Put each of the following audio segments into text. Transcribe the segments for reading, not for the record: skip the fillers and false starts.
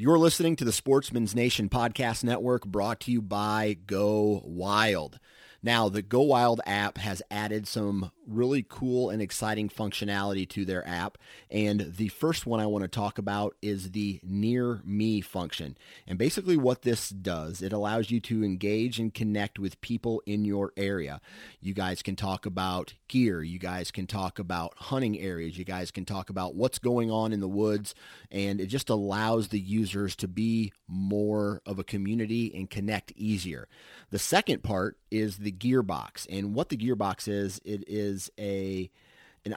You're listening to the Sportsman's Nation Podcast Network, brought to you by Go Wild. Now, the Go Wild app has added some really cool and exciting functionality to their app, and the first one I want to talk about is the Near Me function. And basically what this does, it allows you to engage and connect with people in your area. You guys can talk about gear, you guys can talk about hunting areas, you guys can talk about what's going on in the woods, and it just allows the users to be more of a community and connect easier. The second part is the gearbox, and what the gearbox is, it is an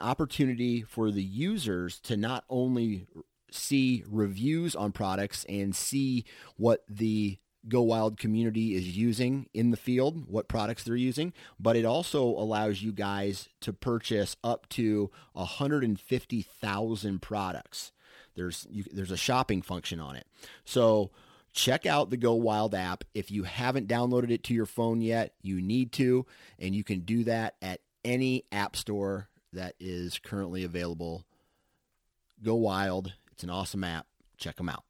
opportunity for the users to not only see reviews on products and see what the Go Wild community is using in the field, what products they're using, but it also allows you guys to purchase up to 150,000 products. There's a shopping function on it. So check out the Go Wild app. If you haven't downloaded it to your phone yet, you need to, and you can do that at any app store that is currently available. Go Wild. It's an awesome app. Check them out.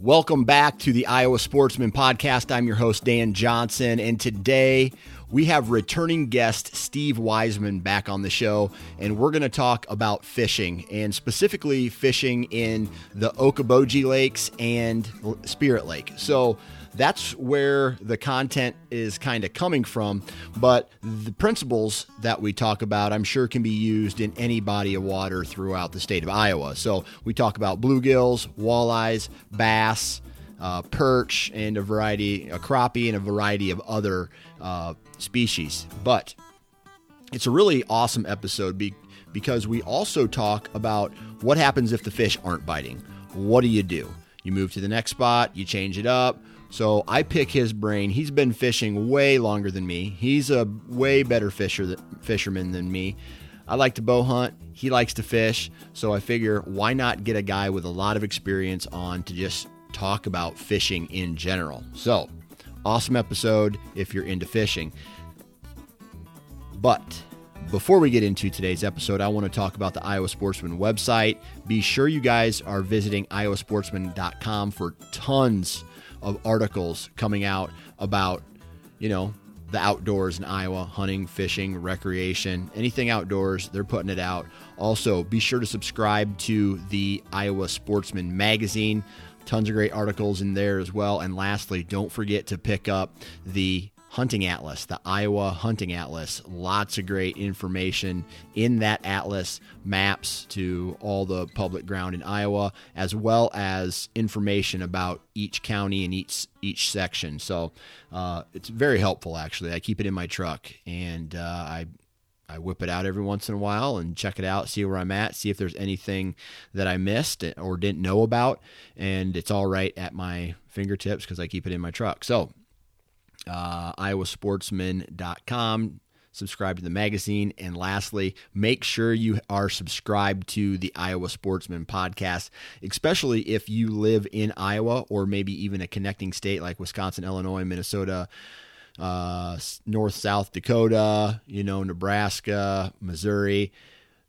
Welcome back to the Iowa Sportsman Podcast. I'm your host, Dan Johnson, and today we have returning guest Steve Wiseman back on the show, and we're going to talk about fishing, and specifically fishing in the Okoboji Lakes and Spirit Lake. So that's where the content is kind of coming from, but the principles that we talk about, I'm sure, can be used in any body of water throughout the state of Iowa. So we talk about bluegills, walleyes, bass, perch, and a crappie, and a variety of other species. But it's a really awesome episode because we also talk about what happens if the fish aren't biting. What do? You move to the next spot, you change it up. So I pick his brain. He's been fishing way longer than me. He's a way better fisherman than me. I like to bow hunt. He likes to fish. So I figure, why not get a guy with a lot of experience on to just talk about fishing in general? So awesome episode if you're into fishing. But before we get into today's episode, I want to talk about the Iowa Sportsman website. Be sure you guys are visiting iowasportsman.com for tons of articles coming out about, the outdoors in Iowa, hunting, fishing, recreation, anything outdoors, they're putting it out. Also, be sure to subscribe to the Iowa Sportsman magazine. Tons of great articles in there as well. And lastly, don't forget to pick up the Hunting Atlas, the Iowa Hunting Atlas. Lots of great information in that atlas, maps to all the public ground in Iowa, as well as information about each county and each section. So it's very helpful, actually. I keep it in my truck, and I whip it out every once in a while and check it out, see where I'm at, see if there's anything that I missed or didn't know about. And it's all right at my fingertips because I keep it in my truck. So iowasportsman.com, subscribe to the magazine. And lastly, make sure you are subscribed to the Iowa Sportsman Podcast, especially if you live in Iowa or maybe even a connecting state like Wisconsin, Illinois, Minnesota, North, South Dakota, Nebraska, Missouri.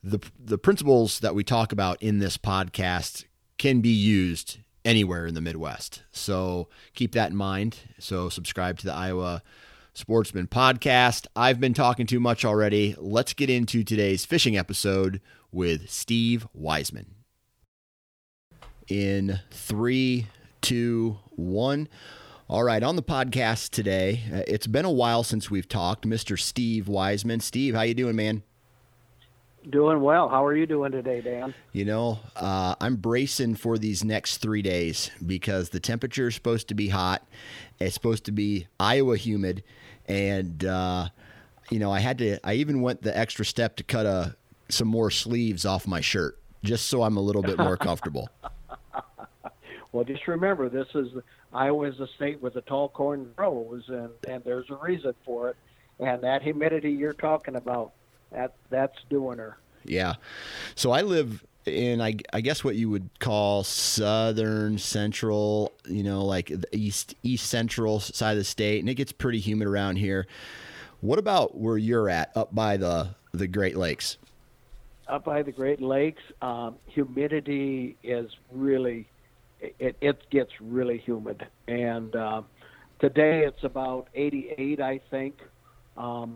The principles that we talk about in this podcast can be used anywhere in the Midwest. So keep that in mind. So subscribe to the Iowa Sportsman Podcast. I've been talking too much already. Let's get into today's fishing episode with Steve Wiseman. In 3, 2, 1. All right, on the podcast today, it's been a while since we've talked, Mr. Steve Wiseman. Steve, how you doing, man? Doing well. How are you doing today, Dan? I'm bracing for these next 3 days because the temperature is supposed to be hot. It's supposed to be Iowa humid, and I even went the extra step to cut some more sleeves off my shirt just so I'm a little bit more comfortable. Well, just remember, Iowa is a state with the tall corn grows, and there's a reason for it. And that humidity you're talking about, that's doing her. Yeah. So I live in, I guess what you would call southern central, you know, like the east central side of the state, and it gets pretty humid around here. What about where you're at, up by the Great Lakes? Up by the Great Lakes, humidity is really, it gets really humid. And today it's about 88, I think, about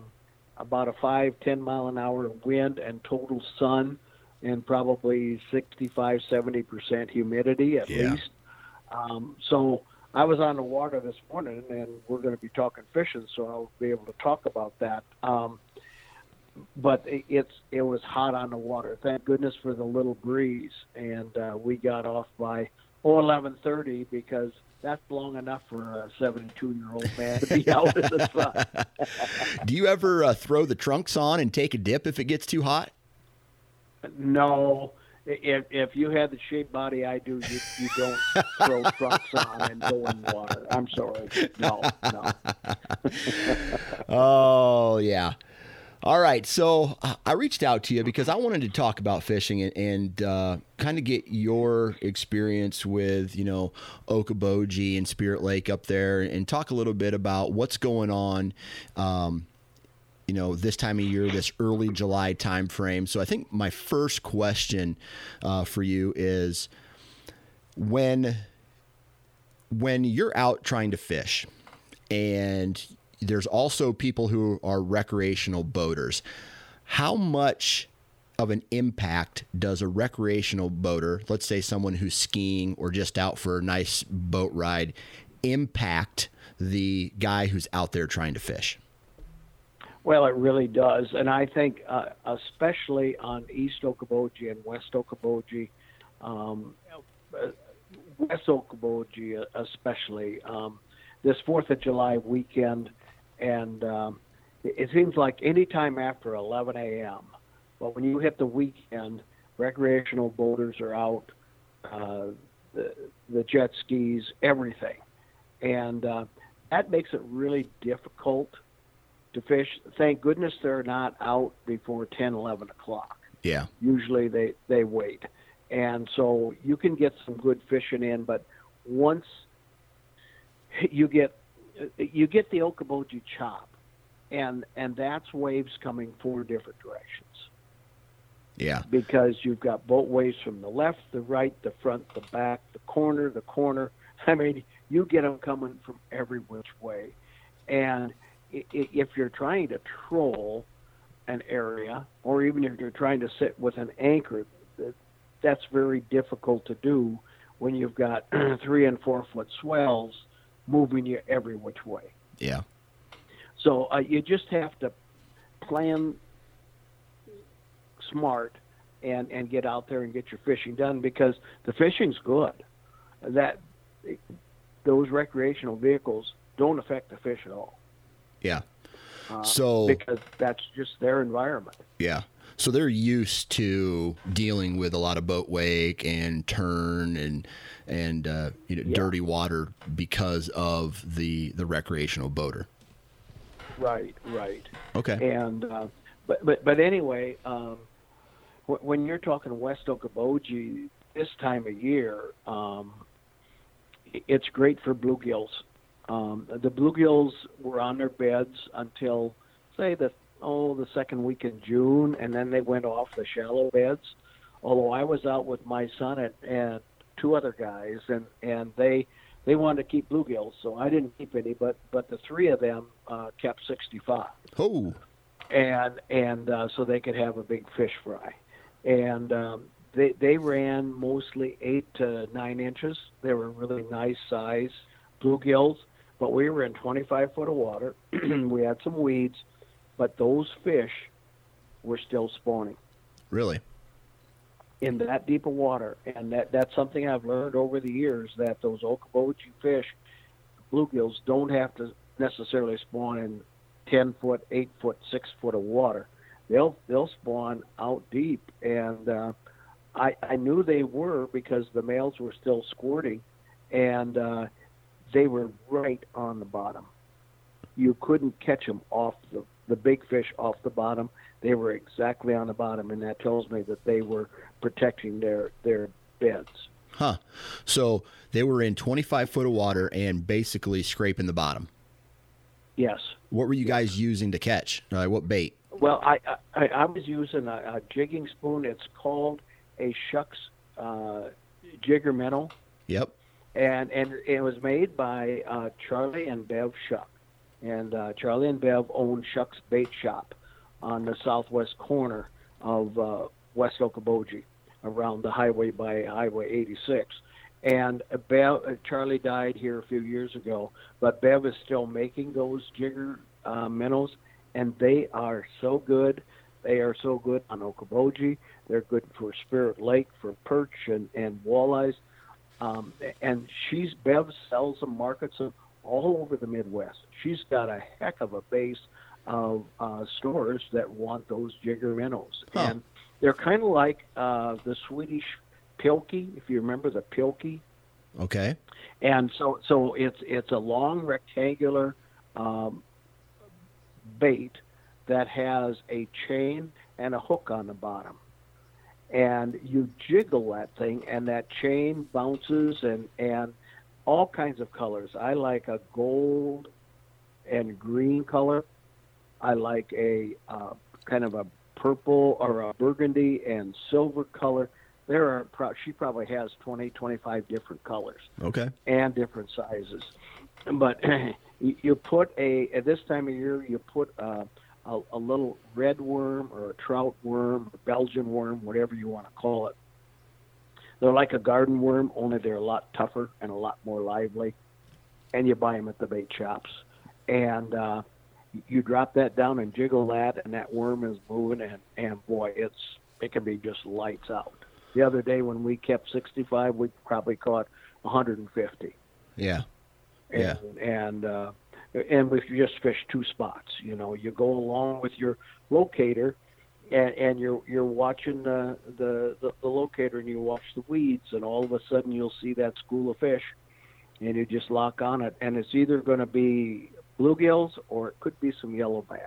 a 5-10 mile an hour wind and total sun, and probably 65-70% humidity at least. So I was on the water this morning, and we're going to be talking fishing, so I'll be able to talk about that. But it was hot on the water. Thank goodness for the little breeze, and we got off by 11:30 because that's long enough for a 72-year-old man to be out in the sun. Do you ever throw the trunks on and take a dip if it gets too hot? No. If you had the shaped body I do, you don't throw trucks on and go in water. I'm sorry. No. Oh, yeah. All right. So I reached out to you because I wanted to talk about fishing and kind of get your experience with, you know, Okoboji and Spirit Lake up there, and talk a little bit about what's going on, you know, this time of year, this early July time frame. So I think my first question for you is, when you're out trying to fish, and there's also people who are recreational boaters, how much of an impact does a recreational boater, let's say someone who's skiing or just out for a nice boat ride, impact the guy who's out there trying to fish? Well, it really does, and I think especially on East Okoboji and West Okoboji, West Okoboji especially, this 4th of July weekend, and it seems like any time after 11 a.m., but when you hit the weekend, recreational boaters are out, the jet skis, everything, and that makes it really difficult to fish. Thank goodness they're not out before 10, 11 o'clock. Yeah. Usually they wait. And so you can get some good fishing in, but once you get the Okoboji chop, and that's waves coming 4 different directions. Yeah. Because you've got boat waves from the left, the right, the front, the back, the corner. I mean, you get them coming from every which way. And if you're trying to troll an area, or even if you're trying to sit with an anchor, that's very difficult to do when you've got 3 and 4 foot swells moving you every which way. Yeah. So you just have to plan smart and get out there and get your fishing done, because the fishing's good. Those recreational vehicles don't affect the fish at all. Yeah. So because that's just their environment. Yeah. So they're used to dealing with a lot of boat wake and turn and you know, dirty water because of the recreational boater. Right. Okay. And but anyway, when you're talking West Okoboji this time of year, it's great for bluegills. The bluegills were on their beds until, say, the second week in June, and then they went off the shallow beds. Although I was out with my son and 2 other guys, and they wanted to keep bluegills, so I didn't keep any, but the 3 of them kept 65. Oh. And so they could have a big fish fry. And they ran mostly 8 to 9 inches. They were really nice size bluegills. But we were in 25 foot of water. We had some weeds, but those fish were still spawning. Really? In that deep of water. And that's something I've learned over the years, that those Okoboji fish, bluegills, don't have to necessarily spawn in 10 foot, 8 foot, 6 foot of water. They'll spawn out deep. And I knew they were because the males were still squirting, and they were right on the bottom. You couldn't catch them off the the big fish off the bottom. They were exactly on the bottom, and that tells me that they were protecting their beds. Huh. So they were in 25 foot of water and basically scraping the bottom. Yes. What were you guys using to catch? What bait? Well, I was using a jigging spoon. It's called a Shucks Jigger Minnow. Yep. And it was made by Charlie and Bev Shuck. And Charlie and Bev own Shuck's Bait Shop on the southwest corner of West Okoboji, around the highway by Highway 86. And Charlie died here a few years ago, but Bev is still making those jigger minnows, and they are so good. They are so good on Okoboji. They're good for Spirit Lake, for perch and walleyes. And Bev sells and markets them all over the Midwest. She's got a heck of a base of stores that want those jigger minnows. Huh. And they're kind of like the Swedish Pilky, if you remember the Pilky. Okay. And so it's a long rectangular bait that has a chain and a hook on the bottom. And you jiggle that thing, and that chain bounces and all kinds of colors. I like a gold and green color. I like a kind of a purple or a burgundy and silver color. There are she probably has 20, 25 different colors. Okay. And different sizes. But you put at this time of year, you put a little red worm or a trout worm, or Belgian worm, whatever you want to call it. They're like a garden worm, only they're a lot tougher and a lot more lively. And you buy them at the bait shops. And you drop that down and jiggle that, and that worm is moving, and boy, it can be just lights out. The other day when we kept 65, we probably caught 150. Yeah. And we just fished two spots. You know, you go along with your locator, and you're watching the locator, and you watch the weeds, and all of a sudden you'll see that school of fish, and you just lock on it, and it's either going to be bluegills, or it could be some yellow bass.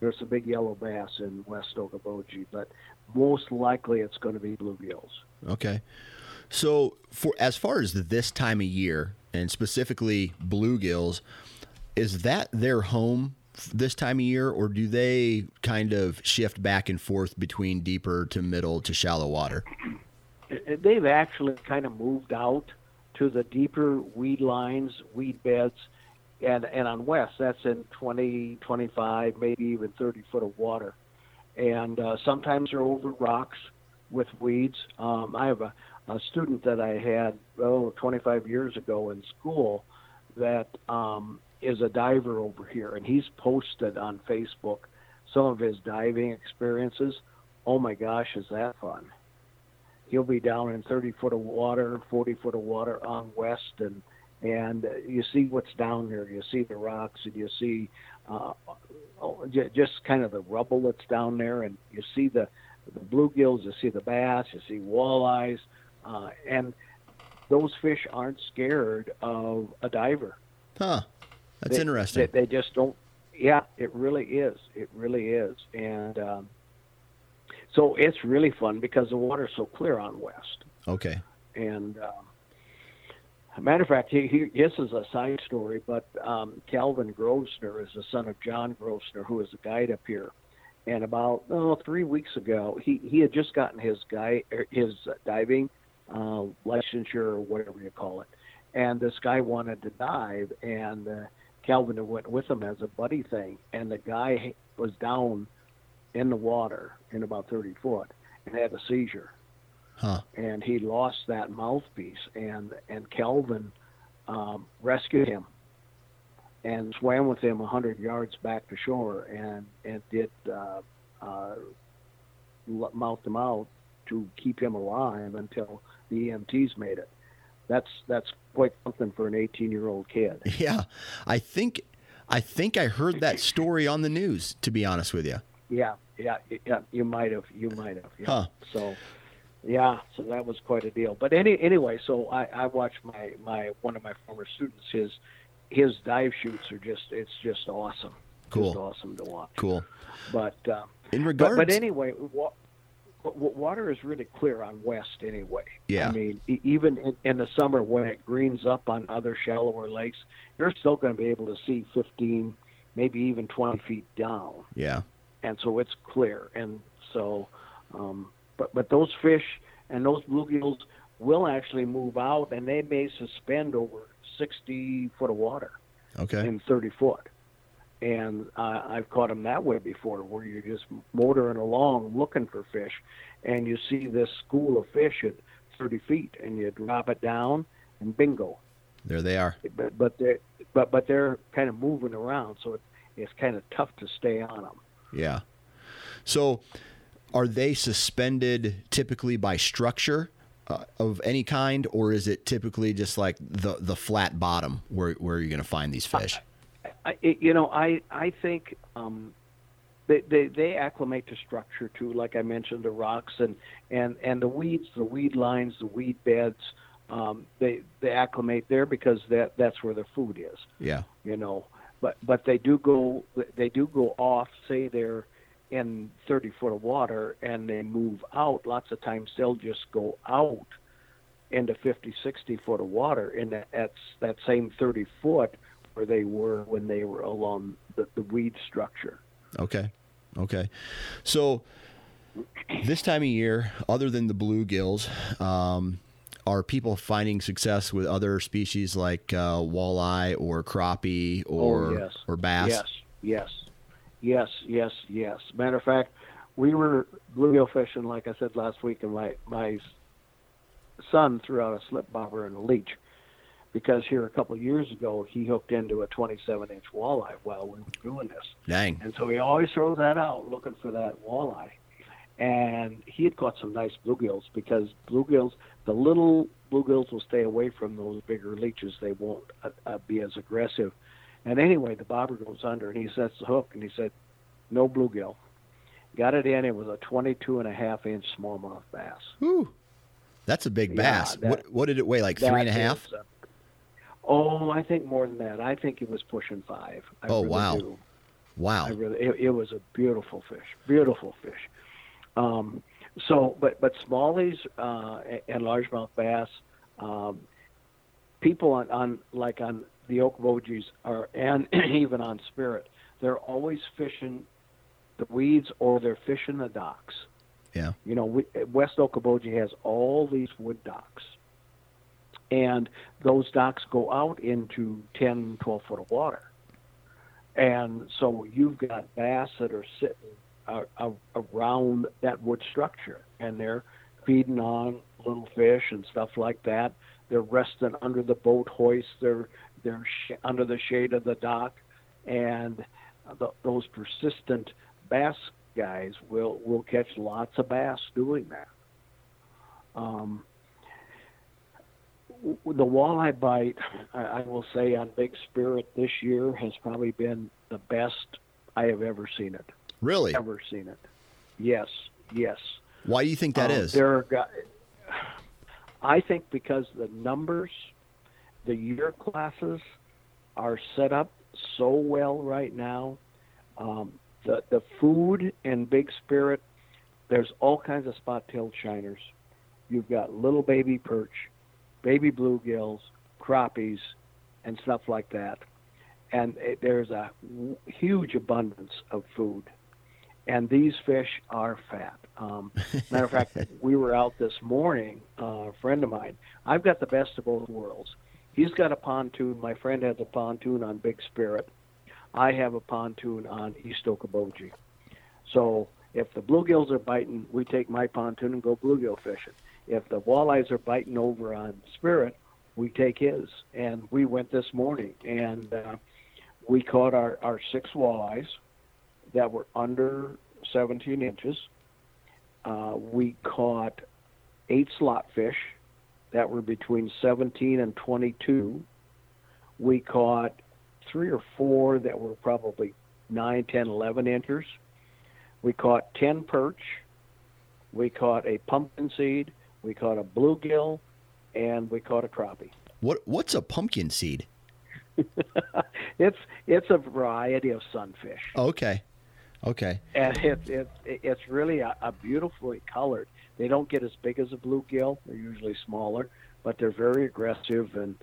There's a big yellow bass in West Okoboji, but most likely it's going to be bluegills. Okay. So as far as this time of year, and specifically bluegills, is that their home this time of year, or do they kind of shift back and forth between deeper to middle to shallow water? They've actually kind of moved out to the deeper weed lines, weed beds, and on west, that's in 20, 25, maybe even 30 foot of water. And sometimes they're over rocks with weeds. I have a student that I had 25 years ago in school that is a diver over here, and he's posted on Facebook some of his diving experiences. Oh my gosh, is that fun. He'll be down in 30 foot of water, 40 foot of water on west, and you see what's down there. You see the rocks, and you see just kind of the rubble that's down there, and you see the bluegills, you see the bass, you see walleyes, and those fish aren't scared of a diver. Huh. That's interesting. They just don't. Yeah, it really is. It really is. And so it's really fun because the water's so clear on west. Okay. And matter of fact, this is a side story, but Calvin Grosner is the son of John Grosner, who is a guide up here. And about 3 weeks ago, he had just gotten his diving licensure, or whatever you call it. And this guy wanted to dive, and Calvin went with him as a buddy thing. And the guy was down in the water in about 30 foot and had a seizure. Huh. And he lost that mouthpiece, and Calvin rescued him and swam with him 100 yards back to shore and did mouth-to-mouth to keep him alive until the EMTs made it. That's quite something for an 18-year-old kid. Yeah, I think I heard that story on the news, to be honest with you. Yeah. You might have. Yeah. Huh. So. Yeah, so that was quite a deal. But anyway, so I watched my one of my former students. His dive shoots are just awesome. Cool. Just awesome to watch. Cool. But in regards, but anyway, water is really clear on west anyway. Yeah. I mean, even in the summer when it greens up on other shallower lakes, you're still going to be able to see 15, maybe even 20 feet down. Yeah. And so it's clear. And so, but those fish and those bluegills will actually move out, and they may suspend over 60 foot of water. Okay. In 30 foot. And I've caught them that way before, where you're just motoring along looking for fish, and you see this school of fish at 30 feet, and you drop it down, and bingo, there they are. But they're kind of moving around, so it's kind of tough to stay on them. Yeah. So, are they suspended typically by structure of any kind, or is it typically just like the flat bottom where you're going to find these fish? I think they acclimate to structure too. Like I mentioned, the rocks and the weeds, the weed lines, the weed beds, they acclimate there because that's where their food is. Yeah. You know, but they do go off. Say they're in 30 foot of water and they move out. Lots of times they'll just go out into 50, 60 foot of water in that same 30 foot. Where they were when they were along the weed structure. Okay. So this time of year, other than the bluegills, are people finding success with other species like walleye or crappie or bass? Yes. Matter of fact, we were bluegill fishing, like I said last week, and my son threw out a slip bobber and a leech. Because here a couple of years ago, he hooked into a 27-inch walleye while we were doing this. Dang. And so he always throws that out looking for that walleye. And he had caught some nice bluegills because the little bluegills will stay away from those bigger leeches. They won't be as aggressive. And anyway, the bobber goes under, and he sets the hook, and he said, no bluegill. Got it in. It was a 22.5-inch smallmouth bass. Whew. That's a big bass. What did it weigh, like 3.5? I think more than that. I think it was pushing 5. Wow! It was a beautiful fish. But smallies and largemouth bass, people on the Okobojis and even on Spirit, they're always fishing the weeds or they're fishing the docks. Yeah. You know, West Okoboji has all these wood docks. And those docks go out into 10, 12 foot of water. And so you've got bass that are sitting around that wood structure. And they're feeding on little fish and stuff like that. They're resting under the boat hoist. They're under the shade of the dock. And those persistent bass guys will catch lots of bass doing that. The walleye bite, I will say, on Big Spirit this year has probably been the best I have ever seen it. Really? Ever seen it. Yes. Why do you think that is? I think because the numbers, the year classes are set up so well right now. The food in Big Spirit, there's all kinds of spot-tailed shiners. You've got little baby perch, baby bluegills, crappies, and stuff like that. And there's a huge abundance of food. And these fish are fat. Matter of fact, we were out this morning, a friend of mine. I've got the best of both worlds. He's got a pontoon. My friend has a pontoon on Big Spirit. I have a pontoon on East Okoboji. So if the bluegills are biting, we take my pontoon and go bluegill fishing. If the walleyes are biting over on Spirit, we take his. And we went this morning, and we caught our 6 walleyes that were under 17 inches. We caught 8 slot fish that were between 17 and 22. We caught 3 or 4 that were probably 9, 10, 11 inches. We caught 10 perch. We caught a pumpkin seed. We caught a bluegill, and we caught a crappie. What's a pumpkin seed? It's a variety of sunfish. Okay. And it's really a beautifully colored. They don't get as big as a bluegill. They're usually smaller, but they're very aggressive and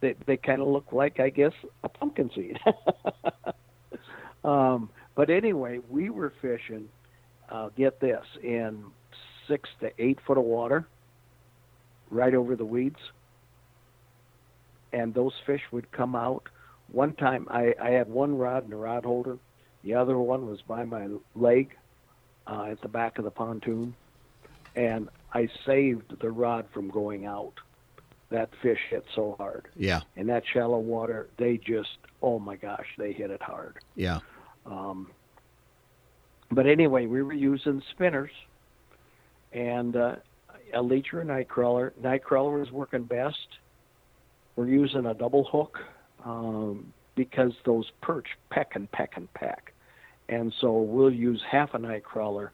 they kind of look like, I guess, a pumpkin seed. But anyway, we were fishing, get this, in 6 to 8 foot of water, right over the weeds. And those fish would come out. One time I had one rod in a rod holder. The other one was by my leg at the back of the pontoon. And I saved the rod from going out. That fish hit so hard. Yeah. In that shallow water, they just, oh my gosh, they hit it hard. Yeah. But anyway, we were using spinners and a leech or a nightcrawler. Nightcrawler was working best. We're using a double hook because those perch peck and peck and peck. And so we'll use half a nightcrawler,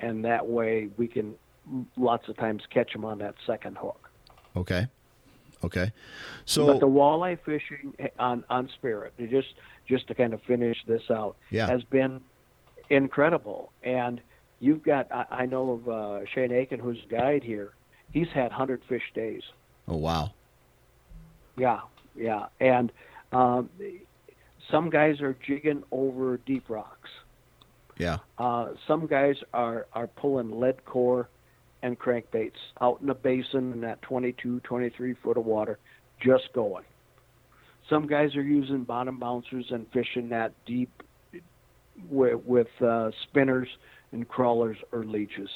and that way we can lots of times catch them on that second hook. Okay. So, but the walleye fishing on Spirit, just to kind of finish this out, has been incredible. And you've got, I know of Shane Aiken, who's a guide here. He's had 100 fish days. Oh, wow. Yeah. And some guys are jigging over deep rocks. Yeah. Some guys are pulling lead core and crankbaits out in the basin in that 22, 23 foot of water, just going. Some guys are using bottom bouncers and fishing that deep with spinners and crawlers or leeches.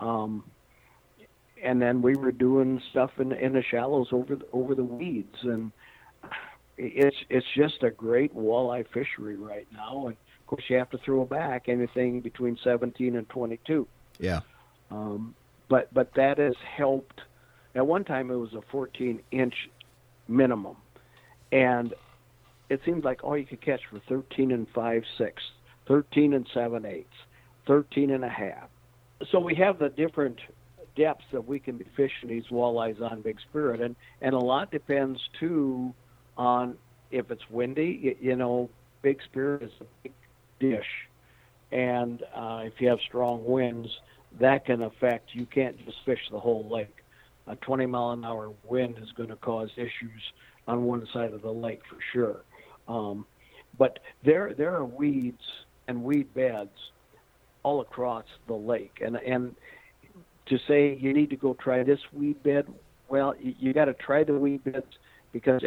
And then we were doing stuff in the shallows over the weeds, and it's just a great walleye fishery right now. And of course, you have to throw back anything between 17 and 22. Yeah. But that has helped. At one time, it was a 14-inch minimum, and it seemed like all you could catch were 13 and 5/6, 13 and 7/8, 13 and a half. So we have the different depths that we can be fishing these walleyes on Big Spirit, and a lot depends too on if it's windy. You know, Big Spirit is a big dish, and if you have strong winds, that can affect. You can't just fish the whole lake. A 20-mile-an-hour wind is going to cause issues on one side of the lake for sure. But there are weeds and weed beds all across the lake, and to say you need to go try this weed bed, well, you got to try the weed beds because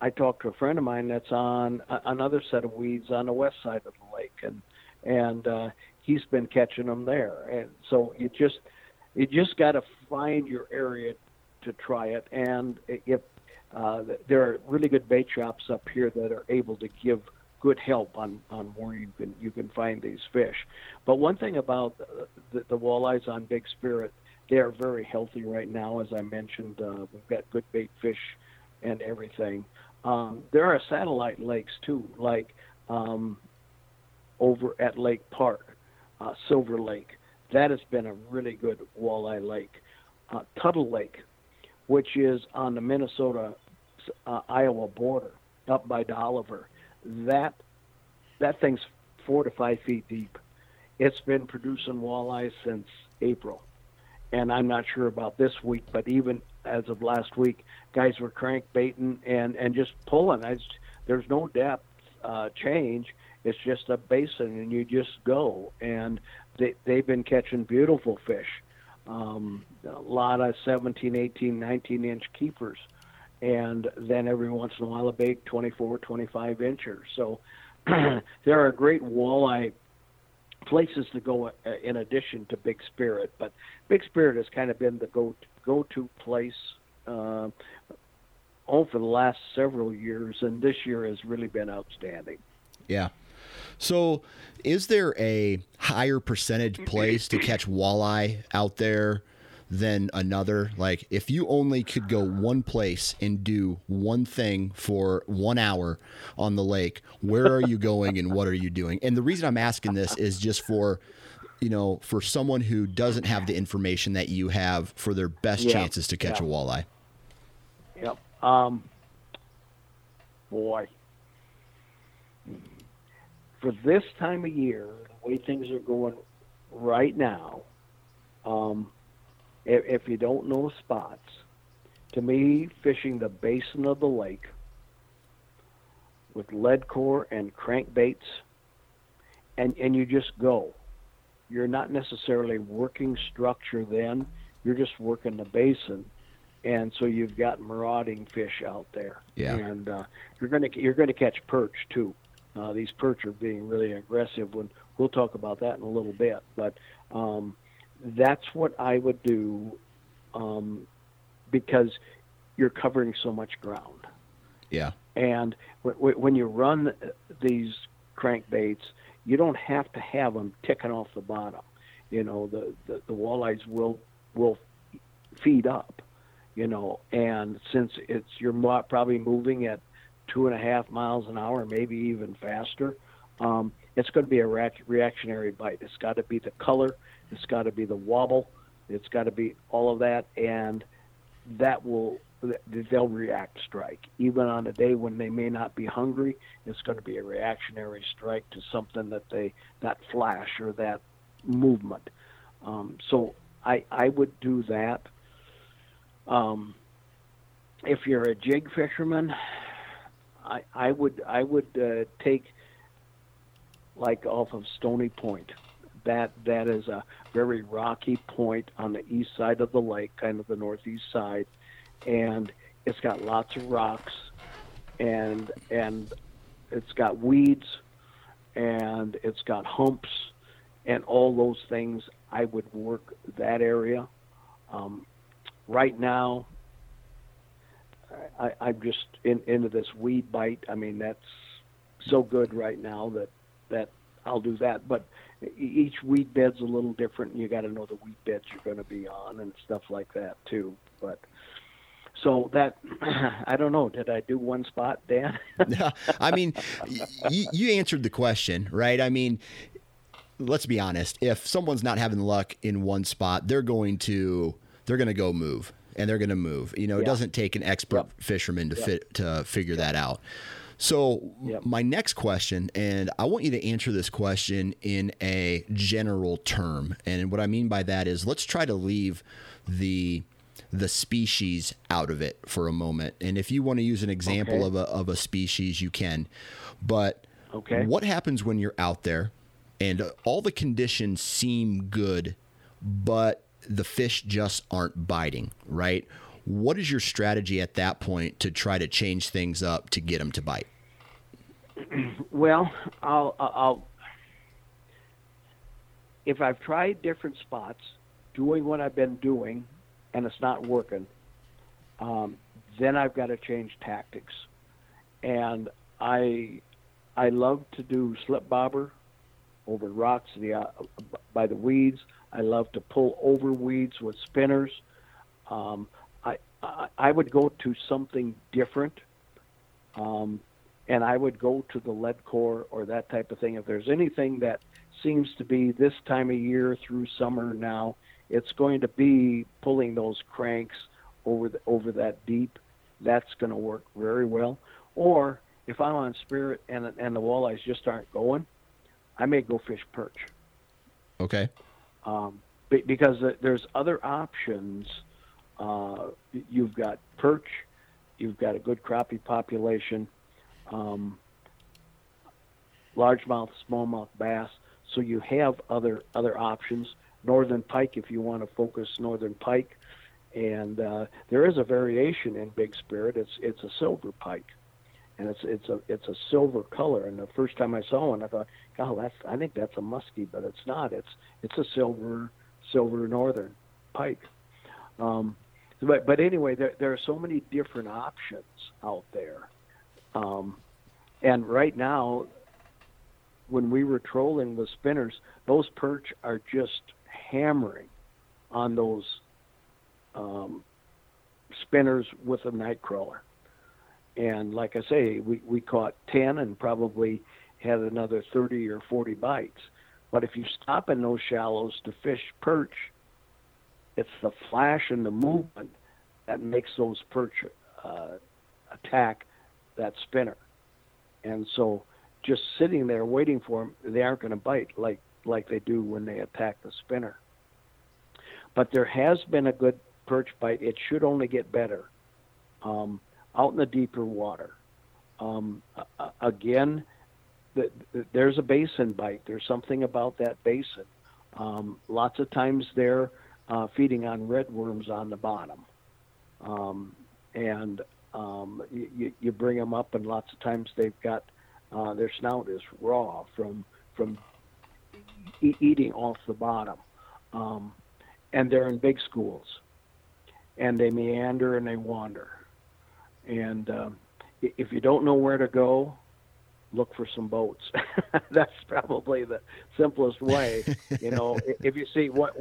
I talked to a friend of mine that's on another set of weeds on the west side of the lake, and he's been catching them there. And so you just got to find your area to try it. And if there are really good bait shops up here that are able to give good help on where you can find these fish. But one thing about the walleyes on Big Spirit, they are very healthy right now. As I mentioned, we've got good bait fish and everything. There are satellite lakes too, like over at Lake Park, Silver Lake. That has been a really good walleye lake. Tuttle Lake, which is on the Minnesota-Iowa border up by Dolliver. That thing's 4 to 5 feet deep. It's been producing walleye since April. And I'm not sure about this week, but even as of last week, guys were crankbaiting and just pulling. There's no depth change. It's just a basin, and you just go. And they've been catching beautiful fish, a lot of 17, 18, 19-inch keepers. And then every once in a while, a big 24, 25-incher. So there are great walleye places to go in addition to Big Spirit. But Big Spirit has kind of been the go-to place over the last several years, and this year has really been outstanding. Yeah. So is there a higher percentage place to catch walleye out there than another? Like, if you only could go one place and do one thing for 1 hour on the lake, where are you going and what are you doing? And the reason I'm asking this is just for, you know, for someone who doesn't have the information that you have for their best chances to catch a walleye. Yep. boy. For this time of year, the way things are going right now, if you don't know spots, to me, fishing the basin of the lake with lead core and crankbaits, and you just go. You're not necessarily working structure then. You're just working the basin, and so you've got marauding fish out there. Yeah. And you're going to catch perch too. These perch are being really aggressive. When we'll talk about that in a little bit, but that's what I would do because you're covering so much ground. Yeah. And when you run these crankbaits, you don't have to have them ticking off the bottom. You know, the walleyes will feed up, you know, and since you're probably moving at 2.5 miles an hour, maybe even faster, it's going to be a reactionary bite. It's got to be the color. It's got to be the wobble. It's got to be all of that, and they'll react strike. Even on a day when they may not be hungry, it's going to be a reactionary strike to something that flash or that movement. So I would do that. If you're a jig fisherman, I would take, like, off of Stony Point. That is a very rocky point on the east side of the lake, kind of the northeast side, and it's got lots of rocks, and it's got weeds, and it's got humps, and all those things. I would work that area. Right now, I'm just into this weed bite. I mean, that's so good right now that I'll do that. But each weed bed's a little different, and you got to know the weed beds you're going to be on and stuff like that too. But so that, I don't know. Did I do one spot, Dan? No, I mean, you answered the question, right? I mean, let's be honest. If someone's not having luck in one spot, they're going to go move, and they're going to move. You know, it doesn't take an expert fisherman to figure that out. So my next question, and I want you to answer this question in a general term. And what I mean by that is, let's try to leave the species out of it for a moment. And if you want to use an example of a species, you can. But what happens when you're out there and all the conditions seem good, but the fish just aren't biting, right? What is your strategy at that point to try to change things up to get them to bite? Well, I'll if I've tried different spots, doing what I've been doing, and it's not working, then I've got to change tactics. And I love to do slip bobber over rocks by the weeds. I love to pull over weeds with spinners. I would go to something different, and I would go to the lead core or that type of thing. If there's anything that seems to be this time of year through summer now, it's going to be pulling those cranks over that deep. That's going to work very well. Or if I'm on Spirit and the walleyes just aren't going, I may go fish perch. Okay. Because there's other options. You've got perch, you've got a good crappie population, largemouth, smallmouth bass. So you have other options. Northern pike, if you want to focus northern pike, and there is a variation in Big Spirit. It's a silver pike, and it's a silver color. And the first time I saw one, I thought, "God, I think that's a muskie," but it's not. It's a silver northern pike. But anyway, there are so many different options out there. And right now, when we were trolling with spinners, those perch are just hammering on those spinners with a night crawler. And like I say, we caught 10 and probably had another 30 or 40 bites. But if you stop in those shallows to fish perch, it's the flash and the movement that makes those perch attack that spinner. And so just sitting there waiting for them, they aren't going to bite like they do when they attack the spinner. But there has been a good perch bite. It should only get better out in the deeper water. Again, there's a basin bite. There's something about that basin. Lots of times they're feeding on redworms on the bottom. You bring them up, and lots of times they've got their snout is raw from eating off the bottom. And they're in big schools, and they meander and they wander. And if you don't know where to go, look for some boats. That's probably the simplest way. You know, if you see one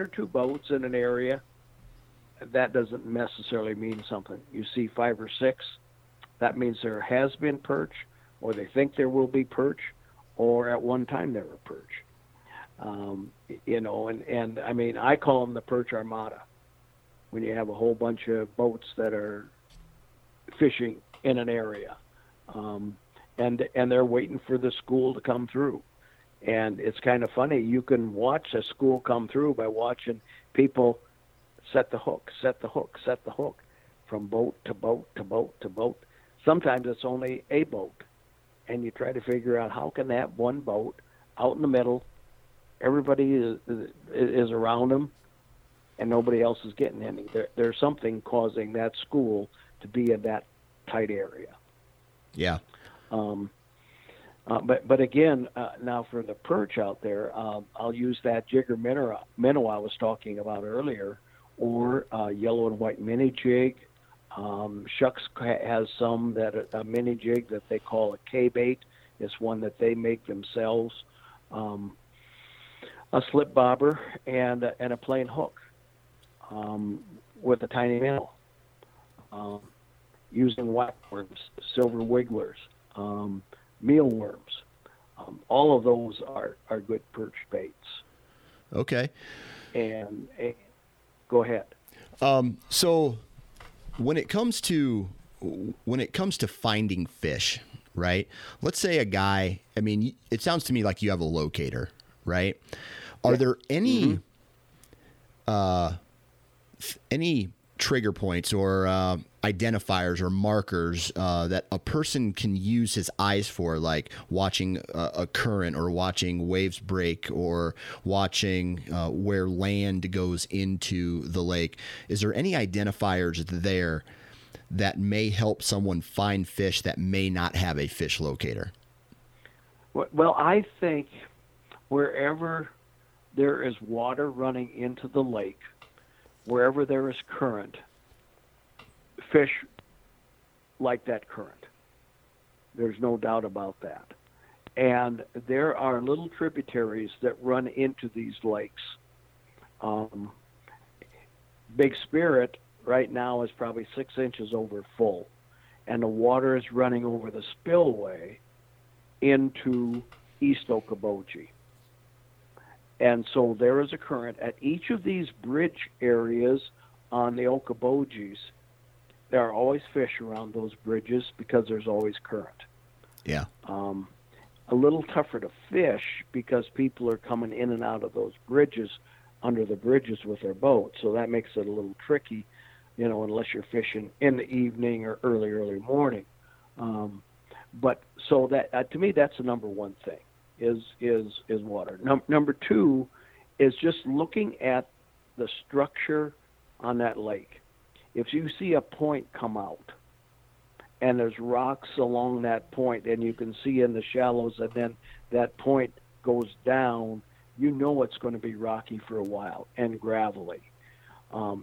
or two boats in an area, that doesn't necessarily mean something. You see 5 or 6, that means there has been perch, or they think there will be perch, or at one time there were perch. I mean, I call them the perch armada, when you have a whole bunch of boats that are fishing in an area, and they're waiting for the school to come through. And it's kind of funny, you can watch a school come through by watching people set the hook from boat to boat to boat to boat. Sometimes it's only a boat, and you try to figure out how can that one boat out in the middle, everybody is around them, and nobody else is getting any. There's something causing that school to be in that tight area. Yeah. But again, now for the perch out there, I'll use that jigger minnow I was talking about earlier, or yellow and white mini jig. Shucks has some a mini jig that they call a K-bait. It's one that they make themselves. A slip bobber and a plain hook with a tiny minnow, using whiteworms, silver wigglers, mealworms. All of those are good perch baits. Okay. And go ahead. So when it comes to finding fish, right? Let's say a guy. I mean, it sounds to me like you have a locator, right? Are there any any trigger points or identifiers or markers that a person can use his eyes for, like watching a current or watching waves break or watching where land goes into the lake? Is there any identifiers there that may help someone find fish that may not have a fish locator? Well, I think wherever there is water running into the lake, wherever there is current, fish like that current. There's no doubt about that. And there are little tributaries that run into these lakes. Big Spirit right now is probably 6 inches over full, and the water is running over the spillway into East Okoboji. And so there is a current at each of these bridge areas on the Okobojis. There are always fish around those bridges because there's always current. Yeah. A little tougher to fish because people are coming in and out of those bridges, under the bridges with their boats. So that makes it a little tricky, you know, unless you're fishing in the evening or early morning. But so that to me, that's the number one thing. Is water. Number two is just looking at the structure on that lake. If you see a point come out and there's rocks along that point and you can see in the shallows and then that point goes down, you know it's going to be rocky for a while and gravelly.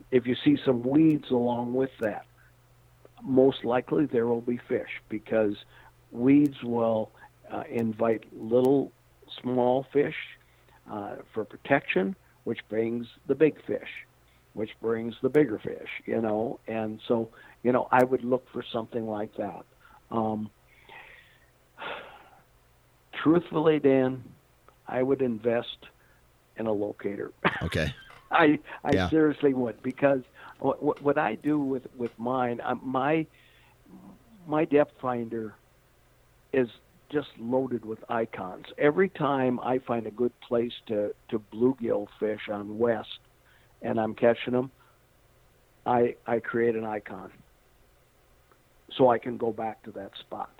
If you see some weeds along with that, most likely there will be fish because weeds will invite little small fish for protection, which brings the big fish, which brings the bigger fish, you know. And so, you know, I would look for something like that. Truthfully, Dan, I would invest in a locator. Okay. I seriously would, because what I do with mine, my depth finder is just loaded with icons. Every time I find a good place to bluegill fish on West and I'm catching them, I create an icon so I can go back to that spot.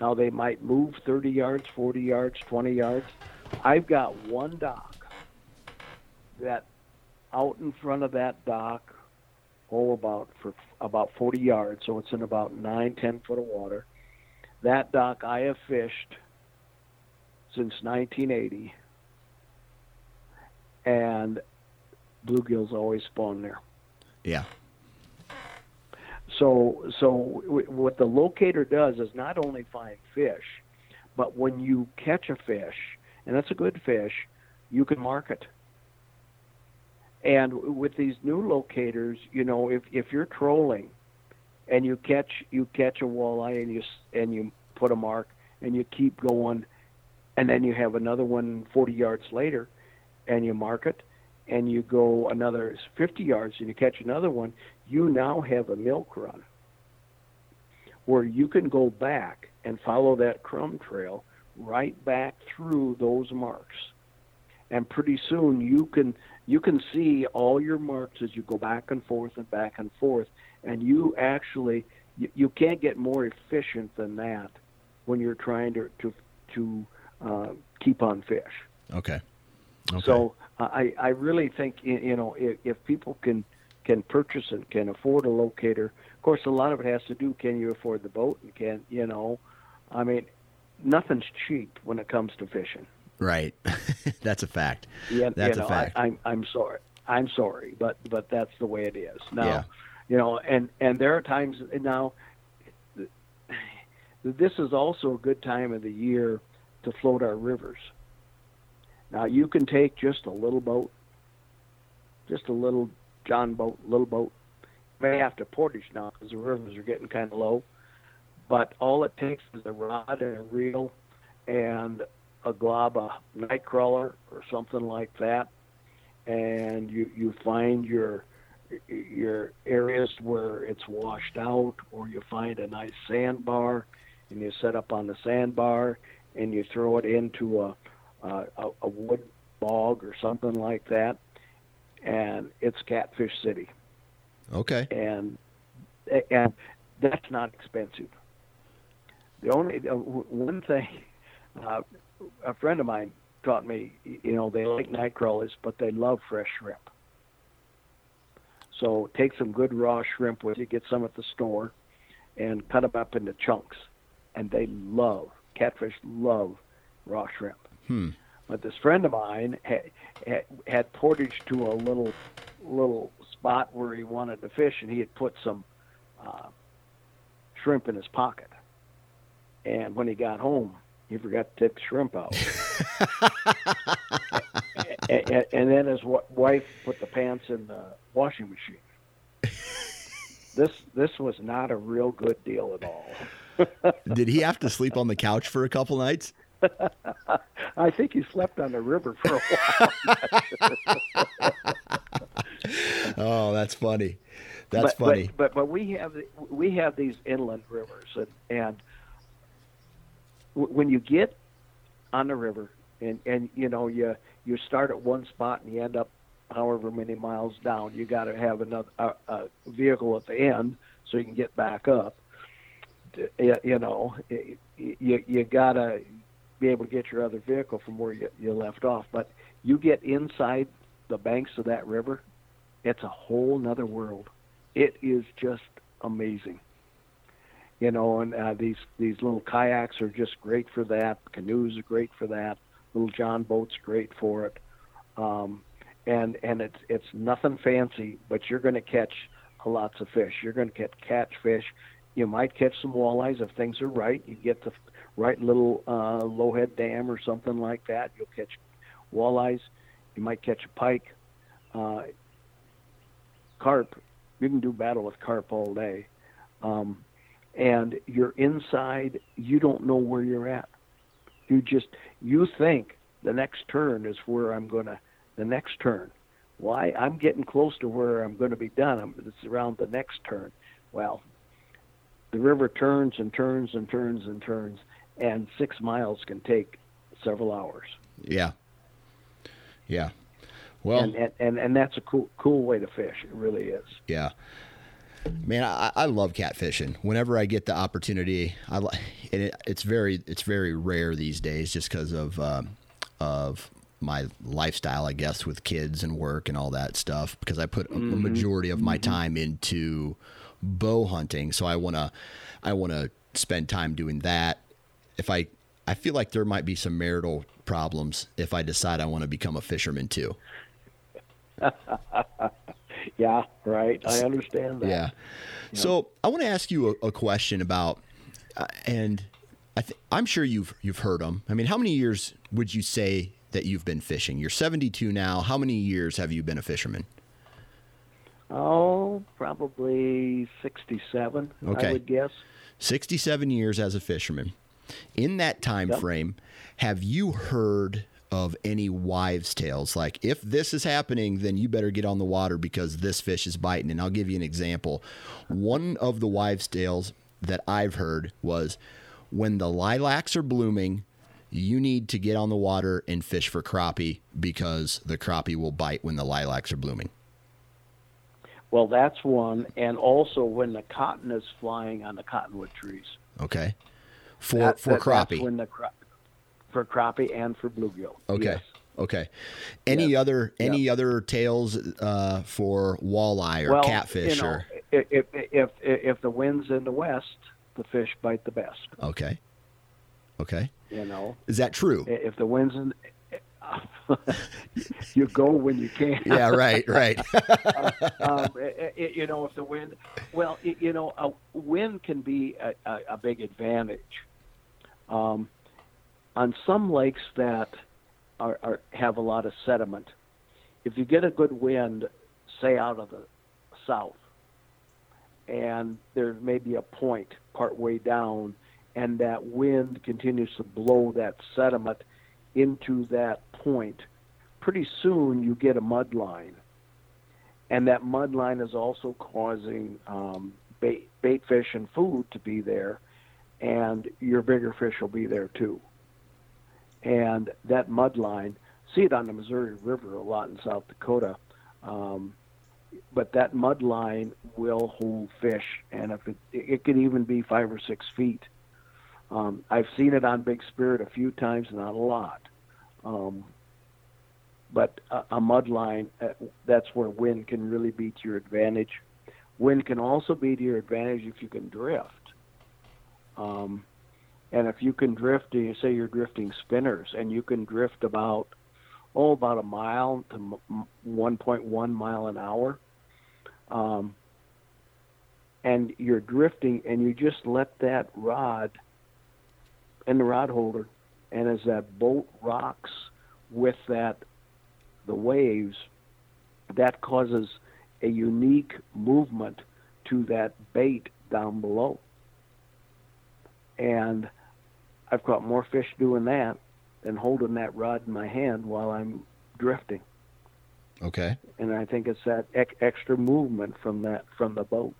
Now they might move 30 yards, 40 yards, 20 yards. I've got one dock that out in front of that dock, about 40 yards, so it's in about 9, 10 foot of water. That dock I have fished since 1980, and bluegills always spawn there. Yeah. So what the locator does is not only find fish, but when you catch a fish, and that's a good fish, you can mark it. And with these new locators, you know, if you're trolling and you catch a walleye and you put a mark and you keep going, and then you have another one 40 yards later and you mark it, and you go another 50 yards and you catch another one, you now have a milk run where you can go back and follow that crumb trail right back through those marks. And pretty soon you can see all your marks as you go back and forth and back and forth. And you actually, you can't get more efficient than that when you're trying to keep on fish. Okay. So I really think, you know, if people can purchase and can afford a locator, of course, a lot of it has to do, can you afford the boat? And nothing's cheap when it comes to fishing. Right. That's a fact. Yeah, that's a fact. I'm sorry, but that's the way it is. Now, yeah. You know, and there are times now, this is also a good time of the year to float our rivers. Now, you can take just a little boat, just a little John boat, little boat. You may have to portage now because the rivers are getting kind of low. But all it takes is a rod and a reel and a glob, a night crawler or something like that, and you find your areas where it's washed out, or you find a nice sandbar and you set up on the sandbar and you throw it into a wood bog or something like that, and it's Catfish City. Okay. And that's not expensive. The only one thing. A friend of mine taught me, you know, they like night crawlers, but they love fresh shrimp. So take some good raw shrimp with you, get some at the store, and cut them up into chunks. And catfish love raw shrimp. But this friend of mine had portaged to a little spot where he wanted to fish, and he had put some shrimp in his pocket. And when he got home, he forgot to take the shrimp out. and then his wife put the pants in the washing machine. This was not a real good deal at all. Did he have to sleep on the couch for a couple nights? I think he slept on the river for a while. Oh, that's funny. That's funny. But we have these inland rivers, and when you get on the river and you know, you start at one spot and you end up however many miles down, you got to have another a vehicle at the end so you can get back up. You know, you got to be able to get your other vehicle from where you left off. But you get inside the banks of that river, it's a whole nother world. It is just amazing. You know, and these little kayaks are just great for that. Canoes are great for that. Little John boats great for it. And it's nothing fancy, but you're going to catch lots of fish. You're going to get catfish. You might catch some walleyes if things are right. You get the right little lowhead dam or something like that. You'll catch walleyes. You might catch a pike, carp. You can do battle with carp all day. And you're inside, you don't know where you're at. You think the next turn is where the next turn. Why? I'm getting close to where I'm going to be done. It's around the next turn. Well, the river turns and turns and turns and turns, and 6 miles can take several hours. Yeah. Yeah. Well, and that's a cool way to fish. It really is. Yeah. Man, I love catfishing. Whenever I get the opportunity, it's very rare these days, just because of my lifestyle, I guess, with kids and work and all that stuff. Because I put a majority of my time into bow hunting, so I wanna spend time doing that. If I feel like there might be some marital problems if I decide I want to become a fisherman too. Yeah, right. I understand that. Yeah. You know? So I want to ask you a question about, and I'm sure you've heard them. I mean, how many years would you say that you've been fishing? You're 72 now. How many years have you been a fisherman? Oh, probably 67. Okay. I would guess. 67 years as a fisherman. In that time frame, have you heard of any wives' tales? Like, if this is happening, then you better get on the water because this fish is biting. And I'll give you an example. One of the wives' tales that I've heard was, when the lilacs are blooming, you need to get on the water and fish for crappie because the crappie will bite when the lilacs are blooming. Well, that's one. And also when the cotton is flying on the cottonwood trees. Okay. For crappie. That's when the for crappie and for bluegill. Okay. Yes. Okay. Any other tales for walleye or catfish? You know, or if the wind's in the west, the fish bite the best. Okay. Okay. You know. Is that true? If the wind's in you go when you can. Yeah, right. If the wind, a wind can be a big advantage. On some lakes that have a lot of sediment, if you get a good wind, say out of the south, and there may be a point partway down, and that wind continues to blow that sediment into that point, pretty soon you get a mud line. And that mud line is also causing bait fish and food to be there, and your bigger fish will be there too. And that mud line, see it on the Missouri River a lot in South Dakota, but that mud line will hold fish, and if it could even be 5 or 6 feet. I've seen it on Big Spirit a few times, not a lot. But a mud line, that's where wind can really be to your advantage. Wind can also be to your advantage if you can drift. And if you can drift, you say you're drifting spinners, and you can drift about a mile to 1.1 mile an hour. And you're drifting, and you just let that rod in the rod holder, and as that boat rocks with the waves, that causes a unique movement to that bait down below. And I've caught more fish doing that than holding that rod in my hand while I'm drifting. Okay. And I think it's that extra movement from the boat.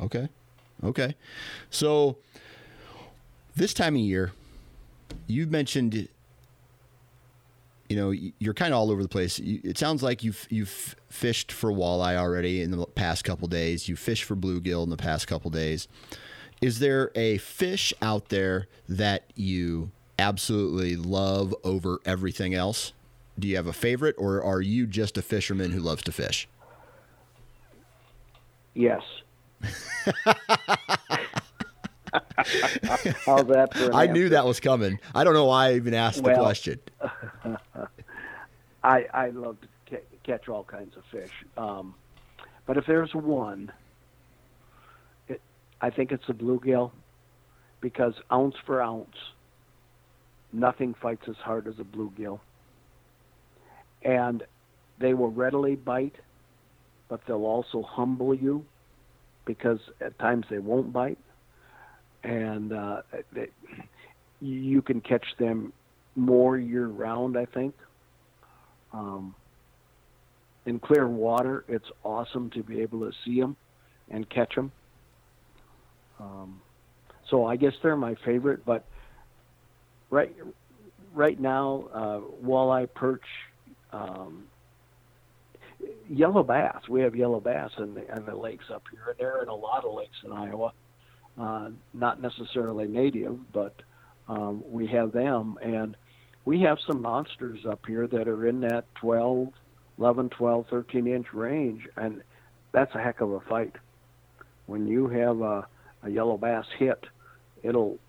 Okay. So this time of year, you mentioned, you're kind of all over the place. It sounds like you've fished for walleye already in the past couple days. You fished for bluegill in the past couple days. Is there a fish out there that you absolutely love over everything else? Do you have a favorite, or are you just a fisherman who loves to fish? Yes. How's that for an answer? Knew that was coming. I don't know why I even asked the question. I love to catch all kinds of fish. But if there's one, I think it's a bluegill, because ounce for ounce, nothing fights as hard as a bluegill. And they will readily bite, but they'll also humble you, because at times they won't bite. And you can catch them more year-round, I think. In clear water, it's awesome to be able to see them and catch them. So I guess they're my favorite, but Right now, walleye, perch, yellow bass. We have yellow bass in the lakes up here, and there are in a lot of lakes in Iowa. Not necessarily native, but we have them, and we have some monsters up here that are in that 11, 12, 13-inch range, and that's a heck of a fight. When you have a yellow bass hit, it's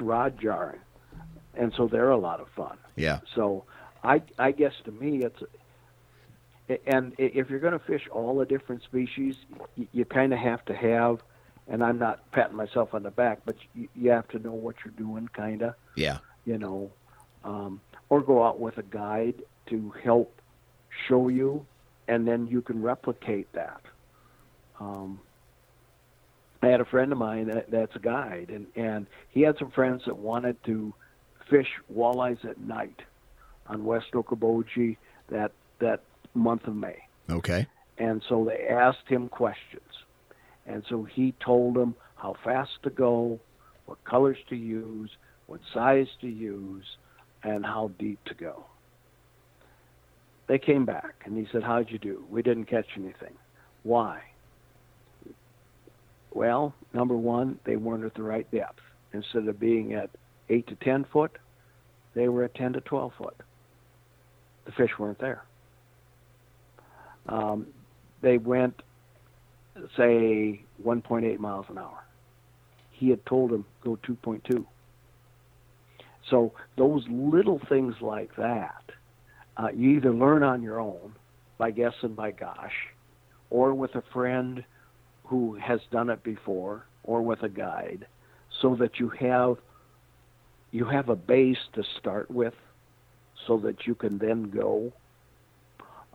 rod jarring, and so they're a lot of fun. Yeah. So I guess to me and if you're going to fish all the different species, you kind of have to have, and I'm not patting myself on the back, but you have to know what you're doing, kind of. Yeah. You know, or go out with a guide to help show you, and then you can replicate that. I had a friend of mine that's a guide, and he had some friends that wanted to fish walleyes at night on West Okoboji that month of May. Okay. And so they asked him questions. And so he told them how fast to go, what colors to use, what size to use, and how deep to go. They came back, and he said, "How'd you do? We didn't catch anything." Why? Well, number one, they weren't at the right depth. Instead of being at 8 to 10 foot, they were at 10 to 12 foot. The fish weren't there. They went, say, 1.8 miles an hour. He had told them, go 2.2. So those little things like that, you either learn on your own by guess and by gosh, or with a friend who has done it before, or with a guide, so that you have a base to start with, so that you can then go.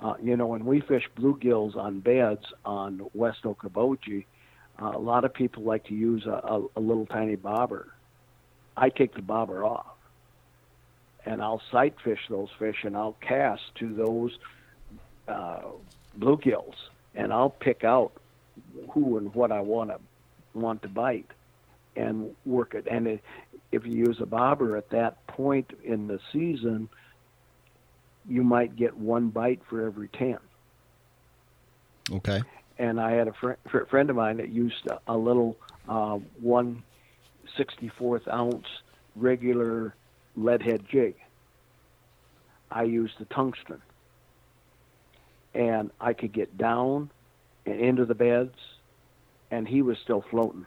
When we fish bluegills on beds on West Okoboji, a lot of people like to use a little tiny bobber. I take the bobber off, and I'll sight fish those fish, and I'll cast to those bluegills, and I'll pick out who and what I want to bite and work it. And if you use a bobber at that point in the season, you might get one bite for every 10. Okay. And I had a friend of mine that used a little 1/64 ounce regular leadhead jig. I used the tungsten, and I could get down and into the beds, and he was still floating,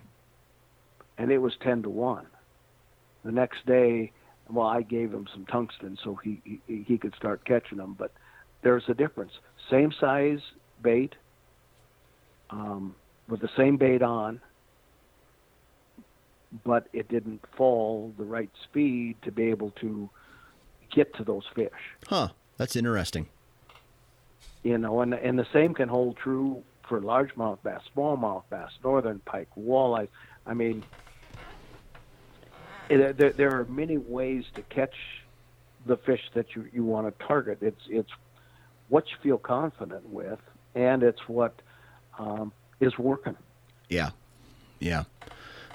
and it was 10 to 1. The next day, well, I gave him some tungsten so he could start catching them, but there's a difference. Same size bait, with the same bait on, but it didn't fall the right speed to be able to get to those fish. Huh, that's interesting. You know, and the same can hold true for largemouth bass, smallmouth bass, northern pike, walleye. I mean, there are many ways to catch the fish that you want to target. It's what you feel confident with, and it's what is working. Yeah,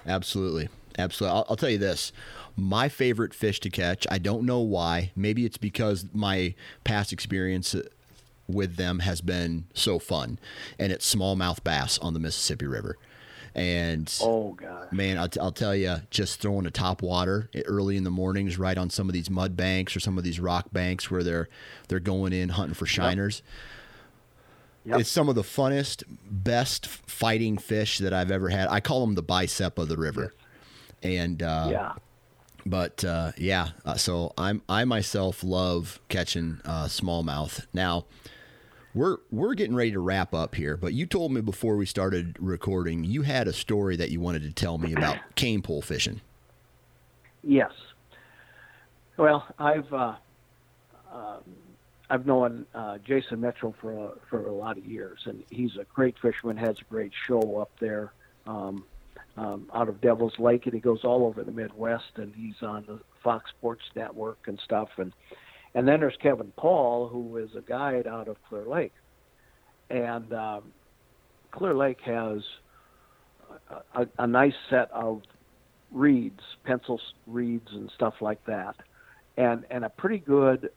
absolutely. I'll tell you this. My favorite fish to catch, I don't know why. Maybe it's because my past experience with them has been so fun, and it's smallmouth bass on the Mississippi River. And oh god, man, I'll tell you, just throwing a top water early in the mornings, right on some of these mud banks or some of these rock banks where they're going in hunting for shiners. Yep. It's some of the funnest, best fighting fish that I've ever had. I call them the bicep of the river. And so I myself love catching smallmouth. Now, We're getting ready to wrap up here, but you told me before we started recording, you had a story that you wanted to tell me about cane pole fishing. Yes. Well, I've known Jason Mitchell for a lot of years, and he's a great fisherman, has a great show up there out of Devil's Lake, and he goes all over the Midwest, and he's on the Fox Sports Network and stuff, And then there's Kevin Paul, who is a guide out of Clear Lake. And Clear Lake has a nice set of reeds, pencil reeds and stuff like that, and a pretty good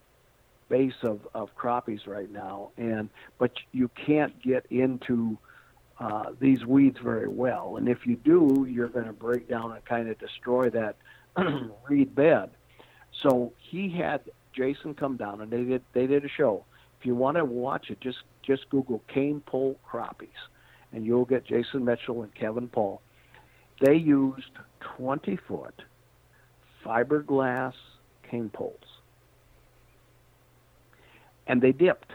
base of crappies right now. But you can't get into these weeds very well, and if you do, you're going to break down and kind of destroy that reed bed. So he had Jason come down, and they did a show. If you want to watch it, just Google cane pole crappies, and you'll get Jason Mitchell and Kevin Paul. They used 20-foot fiberglass cane poles, and they dipped.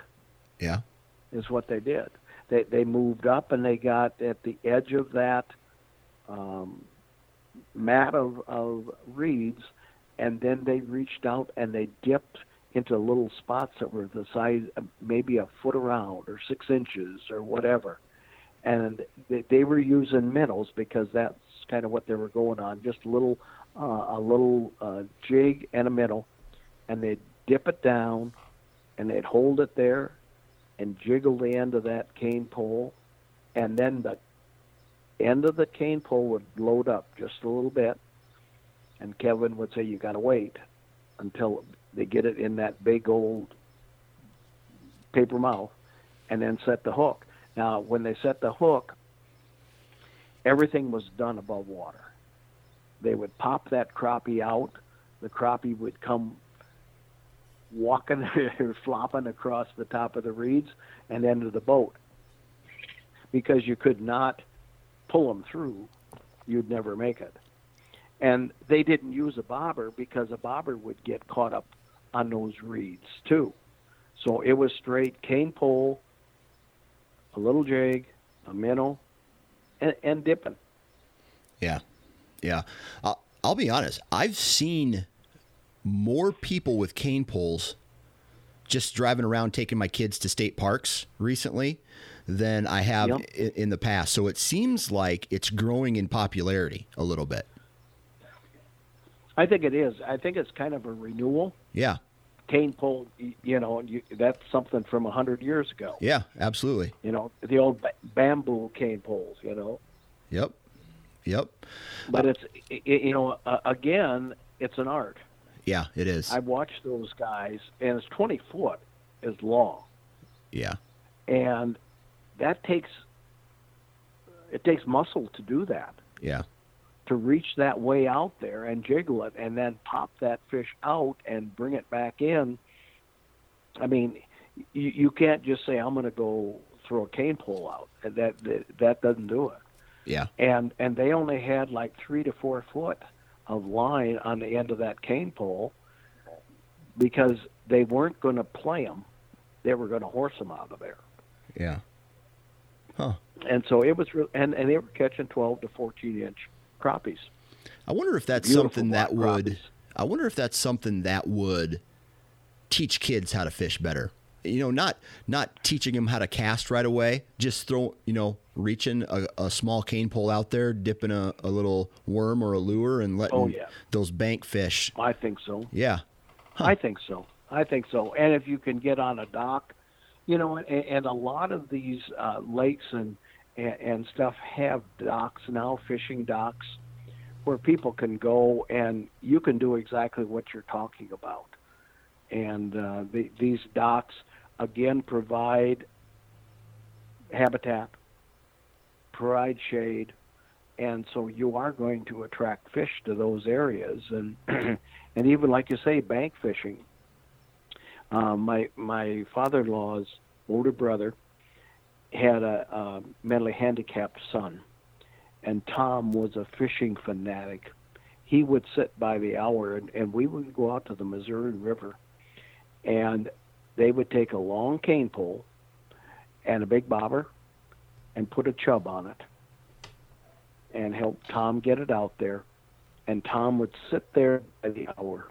Yeah, is what they did. They moved up, and they got at the edge of that mat of reeds, and then they reached out and they dipped into little spots that were the size of maybe a foot around or 6 inches or whatever. And they were using minnows because that's kind of what they were going on, just a little jig and a minnow, and they'd dip it down, and they'd hold it there and jiggle the end of that cane pole, and then the end of the cane pole would load up just a little bit, and Kevin would say, you got to wait until they get it in that big old paper mouth, and then set the hook. Now, when they set the hook, everything was done above water. They would pop that crappie out. The crappie would come walking or flopping across the top of the reeds and into the boat, because you could not pull them through. You'd never make it. And they didn't use a bobber because a bobber would get caught up on those reeds too. So it was straight cane pole, a little jig, a minnow, and dipping. Yeah. Yeah. I'll be honest. I've seen more people with cane poles just driving around taking my kids to state parks recently than I have in the past. So it seems like it's growing in popularity a little bit. I think it is. I think it's kind of a renewal. Yeah. Cane pole, that's something from 100 years ago. Yeah, absolutely. The old bamboo cane poles, Yep, yep. But again, it's an art. Yeah, it is. I've watched those guys, and it's 20 foot is long. Yeah. And that takes muscle to do that. Yeah. To reach that way out there and jiggle it and then pop that fish out and bring it back in. I mean, you can't just say, I'm going to go throw a cane pole out. That doesn't do it. Yeah. And they only had like 3 to 4 foot of line on the end of that cane pole because they weren't going to play them. They were going to horse them out of there. Yeah. Huh. And so it was and they were catching 12 to 14 inch crappies. I wonder if that's something that would teach kids how to fish better. Not teaching them how to cast right away, just throw, reaching a small cane pole out there, dipping a little worm or a lure and letting those bank fish. I think so. Yeah. Huh. I think so. And if you can get on a dock, and a lot of these lakes and stuff have docks now, fishing docks, where people can go and you can do exactly what you're talking about. And these docks, again, provide habitat, provide shade, and so you are going to attract fish to those areas. And and even, like you say, bank fishing. My father-in-law's older brother had a mentally handicapped son, and Tom was a fishing fanatic. He would sit by the hour, and we would go out to the Missouri River, and they would take a long cane pole and a big bobber and put a chub on it and help Tom get it out there, and Tom would sit there by the hour.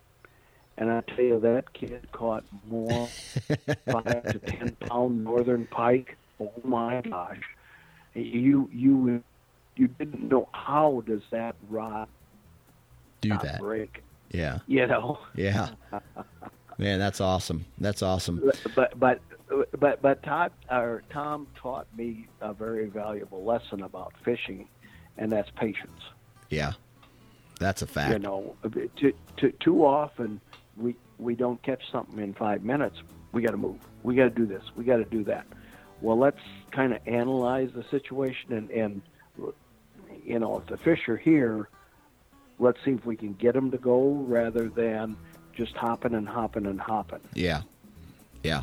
And I tell you, that kid caught more 5 to 10 pound northern pike. Oh my gosh! You didn't know, how does that rod do that break? Yeah, Yeah, man, that's awesome. But Tom taught me a very valuable lesson about fishing, and that's patience. Yeah, That's a fact. You know, too often we don't catch something in 5 minutes. We got to move. We got to do this. We got to do that. Well, let's kind of analyze the situation and you know, if the fish are here, let's see if we can get them to go rather than just hopping and hopping and hopping. Yeah. Yeah.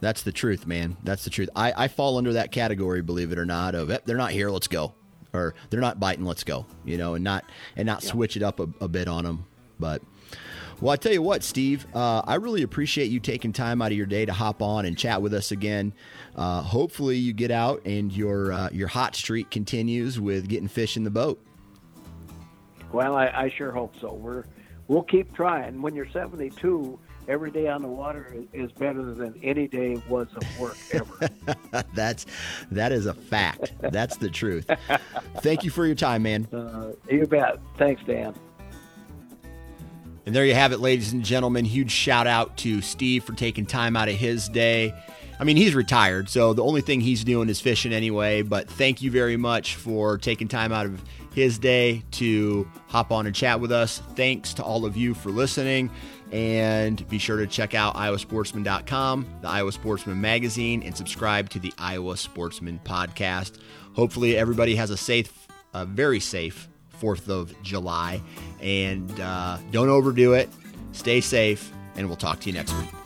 That's the truth, man. That's the truth. I fall under that category, believe it or not, of they're not here, let's go. Or they're not biting, let's go. You know, and not switch it up a bit on them. But, well, I tell you what, Steve, I really appreciate you taking time out of your day to hop on and chat with us again. Hopefully you get out and your hot streak continues with getting fish in the boat. Well, I sure hope so. We'll keep trying. When you're 72, every day on the water is better than any day was of work ever. That is a fact. That's the truth. Thank you for your time, man. You bet. Thanks, Dan. And there you have it, ladies and gentlemen. Huge shout out to Steve for taking time out of his day. I mean, he's retired, so the only thing he's doing is fishing anyway, but thank you very much for taking time out of his day to hop on and chat with us. Thanks to all of you for listening, and be sure to check out iowasportsman.com, the Iowa Sportsman magazine, and subscribe to the Iowa Sportsman podcast. Hopefully everybody has a very safe 4th of July, and don't overdo it. Stay safe, and we'll talk to you next week.